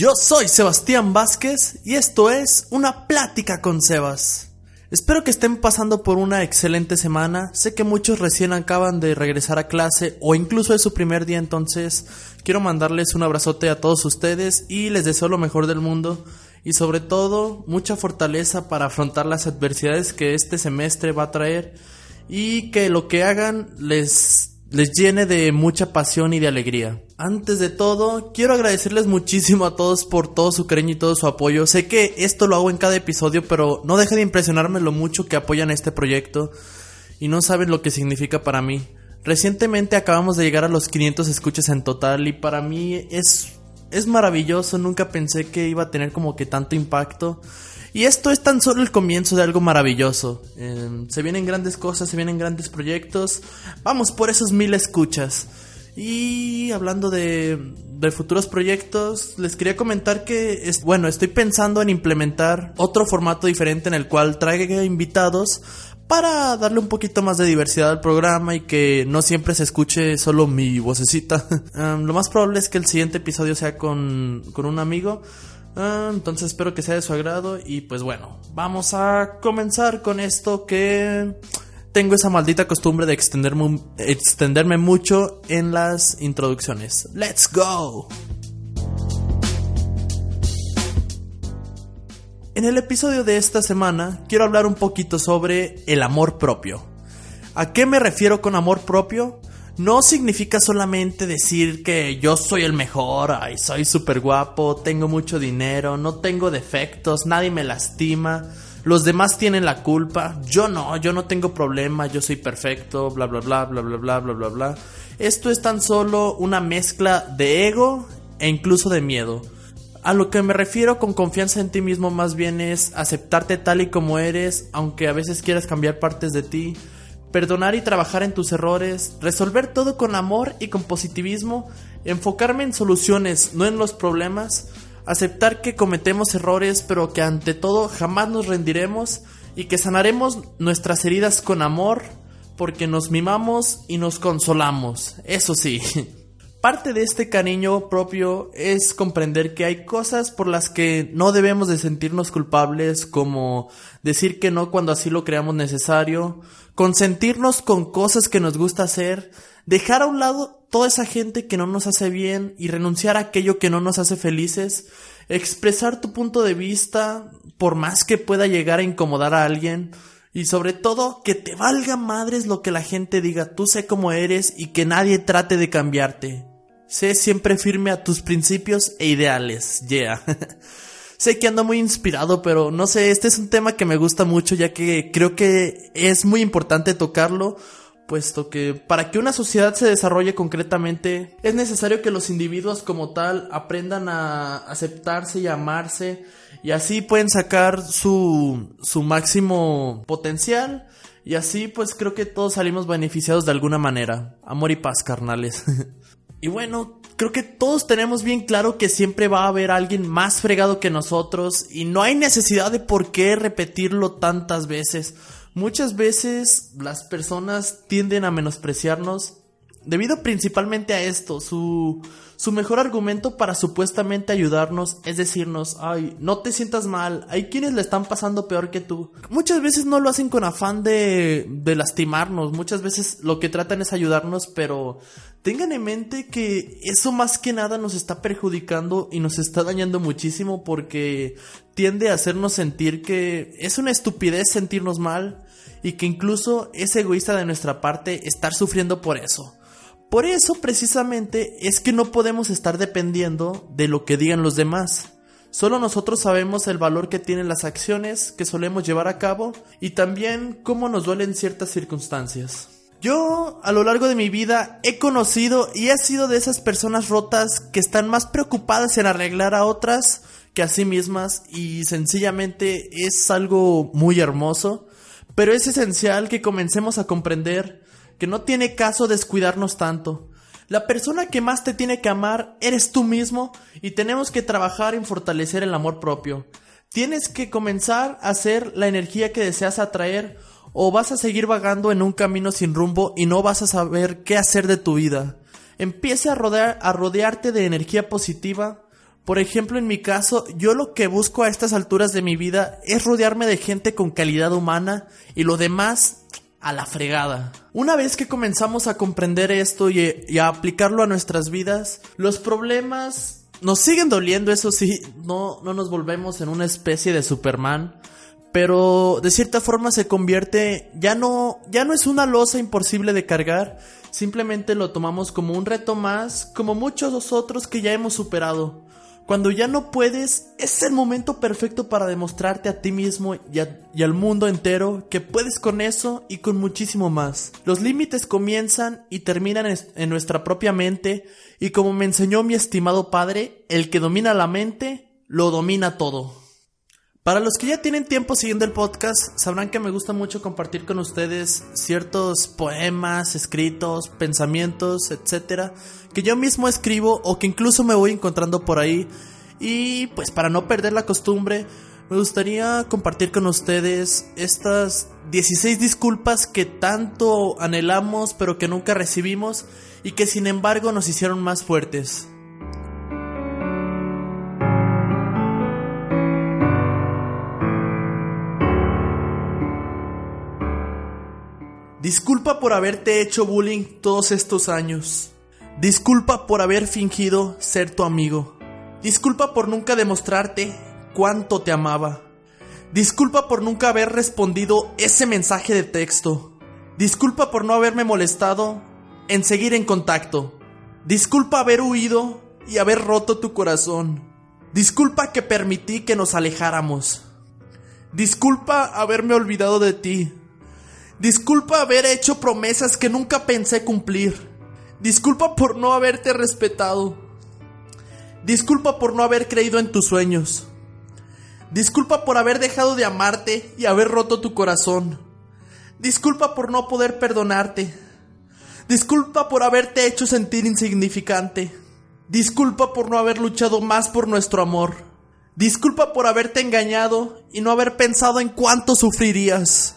Yo soy Sebastián Vázquez y esto es Una Plática con Sebas. Espero que estén pasando por una excelente semana. Sé que muchos recién acaban de regresar a clase o incluso es su primer día, entonces quiero mandarles un abrazote a todos ustedes y les deseo lo mejor del mundo y sobre todo mucha fortaleza para afrontar las adversidades que este semestre va a traer y que lo que hagan les llene de mucha pasión y de alegría. Antes de todo, quiero agradecerles muchísimo a todos por todo su cariño y todo su apoyo. Sé que esto lo hago en cada episodio, pero no deja de impresionarme lo mucho que apoyan este proyecto y no saben lo que significa para mí. Recientemente acabamos de llegar a los 500 escuchas en total y para mí es maravilloso. Nunca pensé que iba a tener como que tanto impacto. Y esto es tan solo el comienzo de algo maravilloso. Se vienen grandes cosas, se vienen grandes proyectos. Vamos por esos 1000 escuchas. Y hablando de futuros proyectos, les quería comentar que estoy pensando en implementar otro formato diferente en el cual traiga invitados para darle un poquito más de diversidad al programa y que no siempre se escuche solo mi vocecita. Lo más probable es que el siguiente episodio sea con un amigo. Entonces espero que sea de su agrado y pues bueno, vamos a comenzar con esto que tengo esa maldita costumbre de extenderme mucho en las introducciones. ¡Let's go! En el episodio de esta semana quiero hablar un poquito sobre el amor propio. ¿A qué me refiero con amor propio? No significa solamente decir que yo soy el mejor, ay, soy súper guapo, tengo mucho dinero, no tengo defectos, nadie me lastima, los demás tienen la culpa, yo no tengo problema, yo soy perfecto, bla bla bla bla bla bla bla bla bla. Esto es tan solo una mezcla de ego e incluso de miedo. A lo que me refiero con confianza en ti mismo más bien es aceptarte tal y como eres, aunque a veces quieras cambiar partes de ti. Perdonar y trabajar en tus errores, resolver todo con amor y con positivismo, enfocarme en soluciones, no en los problemas, aceptar que cometemos errores pero que ante todo jamás nos rendiremos y que sanaremos nuestras heridas con amor porque nos mimamos y nos consolamos, eso sí. Parte de este cariño propio es comprender que hay cosas por las que no debemos de sentirnos culpables, como decir que no cuando así lo creamos necesario, consentirnos con cosas que nos gusta hacer, dejar a un lado toda esa gente que no nos hace bien y renunciar a aquello que no nos hace felices, expresar tu punto de vista por más que pueda llegar a incomodar a alguien. Y sobre todo, que te valga madres lo que la gente diga, tú sé cómo eres y que nadie trate de cambiarte. Sé siempre firme a tus principios e ideales, yeah. Sé que ando muy inspirado, pero no sé, este es un tema que me gusta mucho ya que creo que es muy importante tocarlo, puesto que para que una sociedad se desarrolle concretamente, es necesario que los individuos como tal aprendan a aceptarse y amarse, y así pueden sacar su máximo potencial. Y así pues creo que todos salimos beneficiados de alguna manera. Amor y paz, carnales. Y bueno, creo que todos tenemos bien claro que siempre va a haber alguien más fregado que nosotros. Y no hay necesidad de por qué repetirlo tantas veces. Muchas veces las personas tienden a menospreciarnos debido principalmente a esto, su mejor argumento para supuestamente ayudarnos es decirnos, ay, no te sientas mal, hay quienes le están pasando peor que tú. Muchas veces no lo hacen con afán de lastimarnos, muchas veces lo que tratan es ayudarnos, pero tengan en mente que eso más que nada nos está perjudicando y nos está dañando muchísimo porque tiende a hacernos sentir que es una estupidez sentirnos mal y que incluso es egoísta de nuestra parte estar sufriendo por eso. Por eso precisamente es que no podemos estar dependiendo de lo que digan los demás. Solo nosotros sabemos el valor que tienen las acciones que solemos llevar a cabo y también cómo nos duelen ciertas circunstancias. Yo a lo largo de mi vida he conocido y he sido de esas personas rotas que están más preocupadas en arreglar a otras que a sí mismas y sencillamente es algo muy hermoso, pero es esencial que comencemos a comprender que no tiene caso descuidarnos tanto. La persona que más te tiene que amar eres tú mismo y tenemos que trabajar en fortalecer el amor propio. Tienes que comenzar a ser la energía que deseas atraer o vas a seguir vagando en un camino sin rumbo y no vas a saber qué hacer de tu vida. Empieza a rodearte de energía positiva, Por ejemplo, en mi caso, yo lo que busco a estas alturas de mi vida es rodearme de gente con calidad humana y lo demás a la fregada. Una vez que comenzamos a comprender esto y a aplicarlo a nuestras vidas, los problemas nos siguen doliendo, eso sí, no nos volvemos en una especie de Superman, pero de cierta forma se convierte, ya no es una losa imposible de cargar, simplemente lo tomamos como un reto más, como muchos otros que ya hemos superado. Cuando ya no puedes, es el momento perfecto para demostrarte a ti mismo y al mundo entero que puedes con eso y con muchísimo más. Los límites comienzan y terminan en nuestra propia mente y como me enseñó mi estimado padre, el que domina la mente, lo domina todo. Para los que ya tienen tiempo siguiendo el podcast, sabrán que me gusta mucho compartir con ustedes ciertos poemas, escritos, pensamientos, etcétera, que yo mismo escribo o que incluso me voy encontrando por ahí. Y pues para no perder la costumbre, me gustaría compartir con ustedes estas 16 disculpas que tanto anhelamos pero que nunca recibimos y que sin embargo nos hicieron más fuertes. Disculpa por haberte hecho bullying todos estos años. Disculpa por haber fingido ser tu amigo. Disculpa por nunca demostrarte cuánto te amaba. Disculpa por nunca haber respondido ese mensaje de texto. Disculpa por no haberme molestado en seguir en contacto. Disculpa haber huido y haber roto tu corazón. Disculpa que permití que nos alejáramos. Disculpa haberme olvidado de ti. Disculpa haber hecho promesas que nunca pensé cumplir. Disculpa por no haberte respetado. Disculpa por no haber creído en tus sueños. Disculpa por haber dejado de amarte y haber roto tu corazón. Disculpa por no poder perdonarte. Disculpa por haberte hecho sentir insignificante. Disculpa por no haber luchado más por nuestro amor. Disculpa por haberte engañado y no haber pensado en cuánto sufrirías.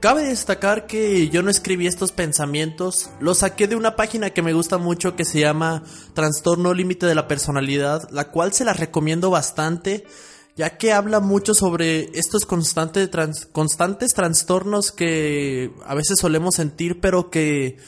Cabe destacar que yo no escribí estos pensamientos, los saqué de una página que me gusta mucho que se llama Trastorno Límite de la Personalidad, la cual se la recomiendo bastante, ya que habla mucho sobre estos constantes trastornos que a veces solemos sentir, pero que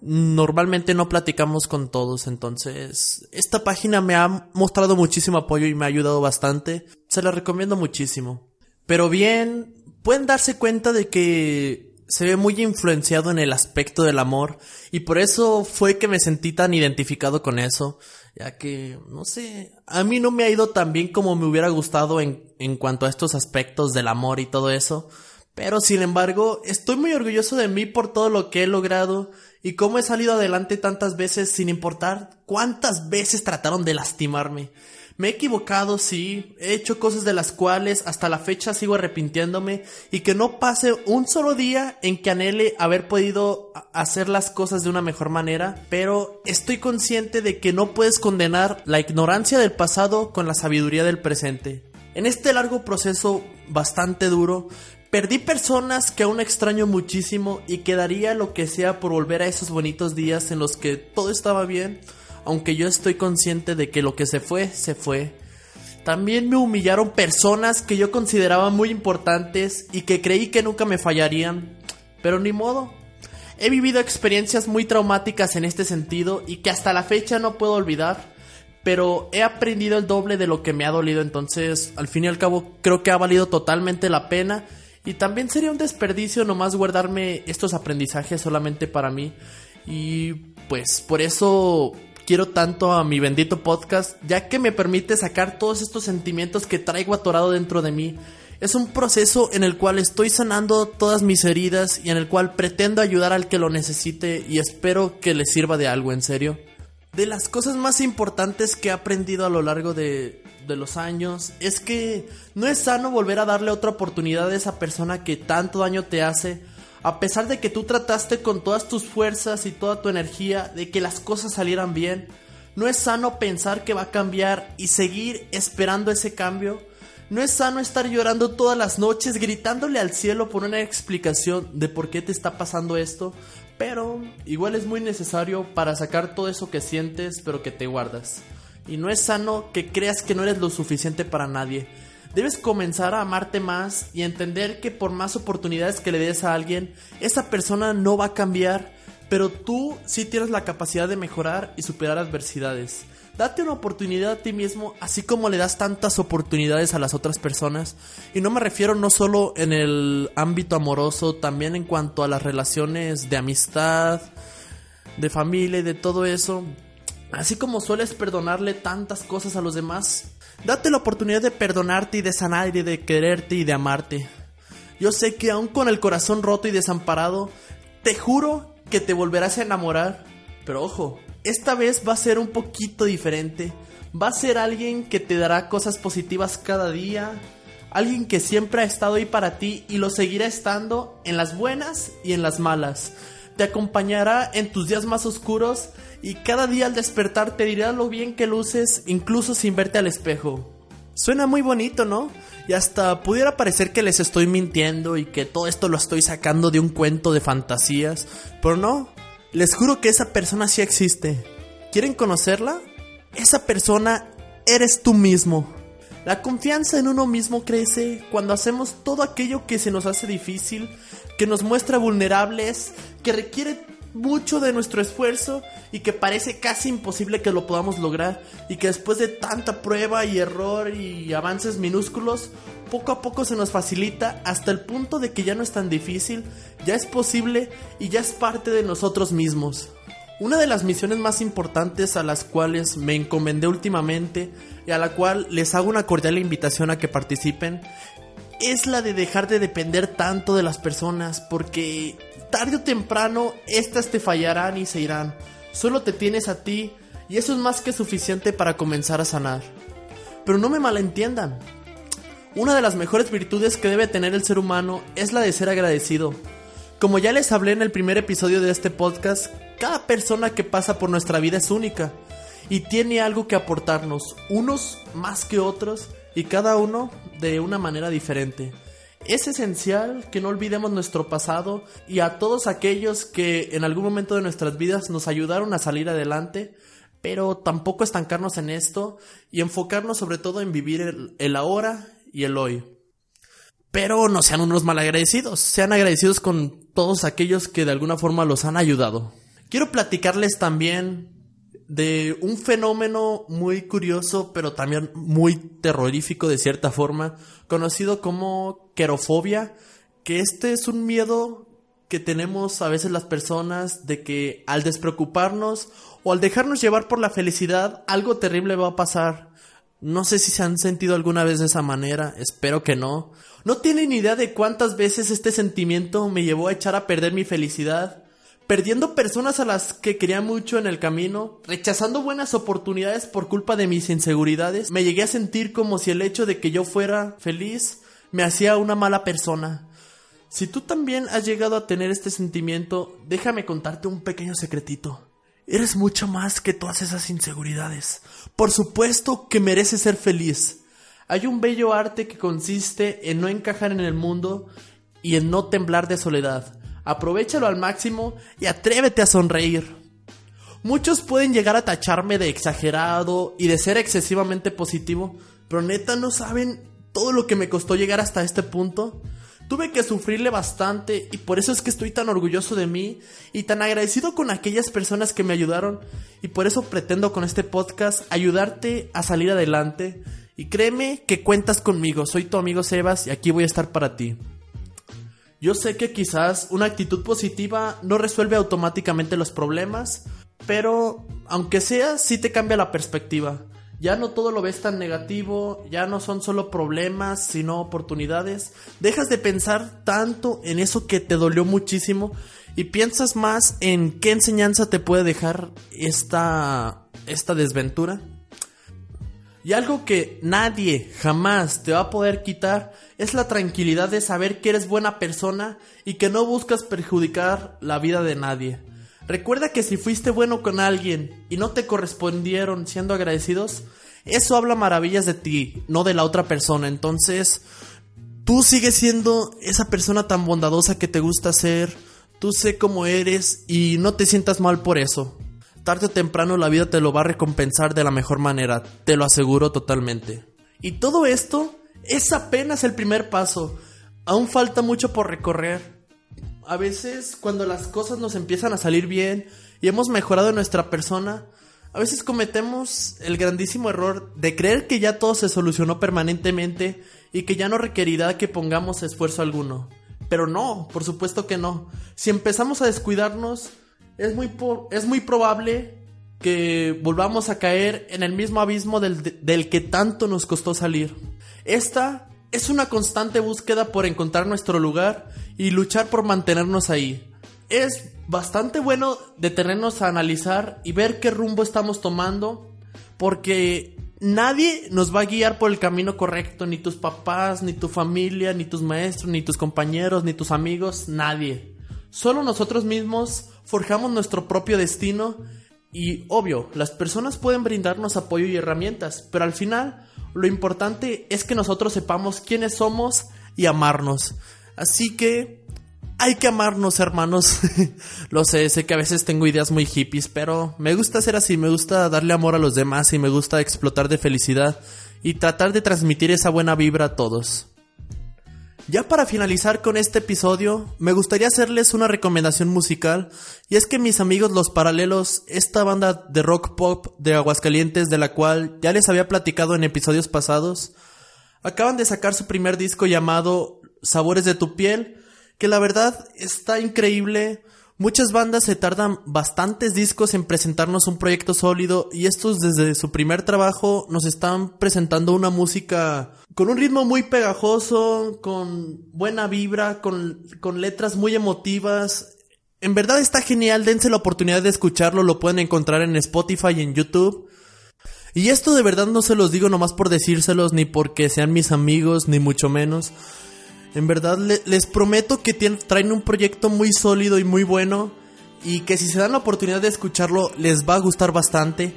normalmente no platicamos con todos. Entonces, esta página me ha mostrado muchísimo apoyo y me ha ayudado bastante, se la recomiendo muchísimo. Pero bien, pueden darse cuenta de que se ve muy influenciado en el aspecto del amor y por eso fue que me sentí tan identificado con eso, ya que, no sé, a mí no me ha ido tan bien como me hubiera gustado en cuanto a estos aspectos del amor y todo eso, pero sin embargo estoy muy orgulloso de mí por todo lo que he logrado y cómo he salido adelante tantas veces sin importar cuántas veces trataron de lastimarme. Me he equivocado, sí, he hecho cosas de las cuales hasta la fecha sigo arrepintiéndome y que no pase un solo día en que anhele haber podido hacer las cosas de una mejor manera, pero estoy consciente de que no puedes condenar la ignorancia del pasado con la sabiduría del presente. En este largo proceso bastante duro, perdí personas que aún extraño muchísimo y que daría lo que sea por volver a esos bonitos días en los que todo estaba bien. Aunque yo estoy consciente de que lo que se fue, se fue. También me humillaron personas que yo consideraba muy importantes y que creí que nunca me fallarían. Pero ni modo. He vivido experiencias muy traumáticas en este sentido y que hasta la fecha no puedo olvidar. Pero he aprendido el doble de lo que me ha dolido. Entonces, al fin y al cabo, creo que ha valido totalmente la pena. Y también sería un desperdicio nomás guardarme estos aprendizajes solamente para mí. Y pues por eso quiero tanto a mi bendito podcast, ya que me permite sacar todos estos sentimientos que traigo atorado dentro de mí. Es un proceso en el cual estoy sanando todas mis heridas y en el cual pretendo ayudar al que lo necesite y espero que le sirva de algo, en serio. De las cosas más importantes que he aprendido a lo largo de los años es que no es sano volver a darle otra oportunidad a esa persona que tanto daño te hace. A pesar de que tú trataste con todas tus fuerzas y toda tu energía de que las cosas salieran bien, no es sano pensar que va a cambiar y seguir esperando ese cambio, No es sano estar llorando todas las noches, gritándole al cielo por una explicación de por qué te está pasando esto, pero igual es muy necesario para sacar todo eso que sientes pero que te guardas. Y no es sano que creas que no eres lo suficiente para nadie. Debes comenzar a amarte más y entender que por más oportunidades que le des a alguien, esa persona no va a cambiar, pero tú sí tienes la capacidad de mejorar y superar adversidades. Date una oportunidad a ti mismo, así como le das tantas oportunidades a las otras personas. Y no me refiero no solo en el ámbito amoroso, también en cuanto a las relaciones de amistad, de familia y de todo eso. Así como sueles perdonarle tantas cosas a los demás, date la oportunidad de perdonarte y de sanar y de quererte y de amarte. Yo sé que aún con el corazón roto y desamparado, te juro que te volverás a enamorar. Pero ojo, esta vez va a ser un poquito diferente. Va a ser alguien que te dará cosas positivas cada día, alguien que siempre ha estado ahí para ti y lo seguirá estando en las buenas y en las malas. Te acompañará en tus días más oscuros y cada día al despertar te dirá lo bien que luces, incluso sin verte al espejo. Suena muy bonito, ¿no? Y hasta pudiera parecer que les estoy mintiendo y que todo esto lo estoy sacando de un cuento de fantasías, pero no. Les juro que esa persona sí existe. ¿Quieren conocerla? Esa persona eres tú mismo. La confianza en uno mismo crece cuando hacemos todo aquello que se nos hace difícil, que nos muestra vulnerables, que requiere mucho de nuestro esfuerzo y que parece casi imposible que lo podamos lograr, y que después de tanta prueba y error y avances minúsculos, poco a poco se nos facilita hasta el punto de que ya no es tan difícil, ya es posible y ya es parte de nosotros mismos. Una de las misiones más importantes a las cuales me encomendé últimamente y a la cual les hago una cordial invitación a que participen es la de dejar de depender tanto de las personas, porque tarde o temprano estas te fallarán y se irán. Solo te tienes a ti y eso es más que suficiente para comenzar a sanar. Pero no me malentiendan. Una de las mejores virtudes que debe tener el ser humano es la de ser agradecido. Como ya les hablé en el primer episodio de este podcast, cada persona que pasa por nuestra vida es única y tiene algo que aportarnos, unos más que otros y cada uno de una manera diferente. Es esencial que no olvidemos nuestro pasado y a todos aquellos que en algún momento de nuestras vidas nos ayudaron a salir adelante, pero tampoco estancarnos en esto y enfocarnos sobre todo en vivir el ahora y el hoy. Pero no sean unos malagradecidos, sean agradecidos con todos aquellos que de alguna forma los han ayudado. Quiero platicarles también de un fenómeno muy curioso, pero también muy terrorífico de cierta forma, conocido como querofobia, que este es un miedo que tenemos a veces las personas de que al despreocuparnos o al dejarnos llevar por la felicidad, algo terrible va a pasar. No sé si se han sentido alguna vez de esa manera, espero que no. No tienen idea de cuántas veces este sentimiento me llevó a echar a perder mi felicidad, perdiendo personas a las que quería mucho en el camino, rechazando buenas oportunidades por culpa de mis inseguridades. Me llegué a sentir como si el hecho de que yo fuera feliz me hacía una mala persona. Si tú también has llegado a tener este sentimiento, déjame contarte un pequeño secretito. Eres mucho más que todas esas inseguridades. Por supuesto que mereces ser feliz. Hay un bello arte que consiste en no encajar en el mundo y en no temblar de soledad. Aprovéchalo al máximo y atrévete a sonreír. Muchos pueden llegar a tacharme de exagerado y de ser excesivamente positivo, pero neta no saben todo lo que me costó llegar hasta este punto. Tuve que sufrirle bastante y por eso es que estoy tan orgulloso de mí y tan agradecido con aquellas personas que me ayudaron, y por eso pretendo con este podcast ayudarte a salir adelante, y créeme que cuentas conmigo. Soy tu amigo Sebas y aquí voy a estar para ti. Yo sé que quizás una actitud positiva no resuelve automáticamente los problemas, pero aunque sea, sí te cambia la perspectiva. Ya no todo lo ves tan negativo, ya no son solo problemas, sino oportunidades. Dejas de pensar tanto en eso que te dolió muchísimo y piensas más en qué enseñanza te puede dejar esta desventura. Y algo que nadie jamás te va a poder quitar es la tranquilidad de saber que eres buena persona y que no buscas perjudicar la vida de nadie. Recuerda que si fuiste bueno con alguien y no te correspondieron siendo agradecidos, eso habla maravillas de ti, no de la otra persona. Entonces, tú sigues siendo esa persona tan bondadosa que te gusta ser. Tú sé cómo eres y no te sientas mal por eso. Tarde o temprano la vida te lo va a recompensar de la mejor manera, te lo aseguro totalmente. Y todo esto es apenas el primer paso. Aún falta mucho por recorrer. A veces cuando las cosas nos empiezan a salir bien y hemos mejorado nuestra persona, a veces cometemos el grandísimo error de creer que ya todo se solucionó permanentemente y que ya no requerirá que pongamos esfuerzo alguno. Pero no, por supuesto que no. Si empezamos a descuidarnos, es muy probable que volvamos a caer en el mismo abismo del que tanto nos costó salir. Esta es una constante búsqueda por encontrar nuestro lugar y luchar por mantenernos ahí. Es bastante bueno detenernos a analizar y ver qué rumbo estamos tomando, porque nadie nos va a guiar por el camino correcto, ni tus papás, ni tu familia, ni tus maestros, ni tus compañeros, ni tus amigos, nadie. Solo nosotros mismos forjamos nuestro propio destino y, obvio, las personas pueden brindarnos apoyo y herramientas, pero al final lo importante es que nosotros sepamos quiénes somos y amarnos. Así que hay que amarnos, hermanos. Lo sé que a veces tengo ideas muy hippies, pero me gusta ser así, me gusta darle amor a los demás y me gusta explotar de felicidad y tratar de transmitir esa buena vibra a todos. Ya para finalizar con este episodio, me gustaría hacerles una recomendación musical, y es que mis amigos Los Paralelos, esta banda de rock pop de Aguascalientes de la cual ya les había platicado en episodios pasados, acaban de sacar su primer disco llamado Sabores de tu Piel, que la verdad está increíble. Muchas bandas se tardan bastantes discos en presentarnos un proyecto sólido, y estos desde su primer trabajo nos están presentando una música con un ritmo muy pegajoso, con buena vibra, con letras muy emotivas. En verdad está genial, dense la oportunidad de escucharlo, lo pueden encontrar en Spotify y en YouTube. Y esto de verdad no se los digo nomás por decírselos, ni porque sean mis amigos, ni mucho menos. En verdad les prometo que traen un proyecto muy sólido y muy bueno, y que si se dan la oportunidad de escucharlo les va a gustar bastante.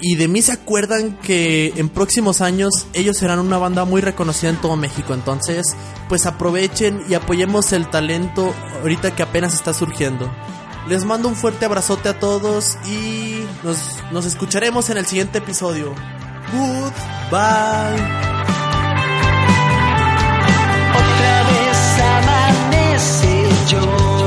Y de mí se acuerdan que en próximos años ellos serán una banda muy reconocida en todo México. Entonces pues aprovechen y apoyemos el talento ahorita que apenas está surgiendo. Les mando un fuerte abrazote a todos y nos escucharemos en el siguiente episodio. Goodbye. Otra vez amanece yo.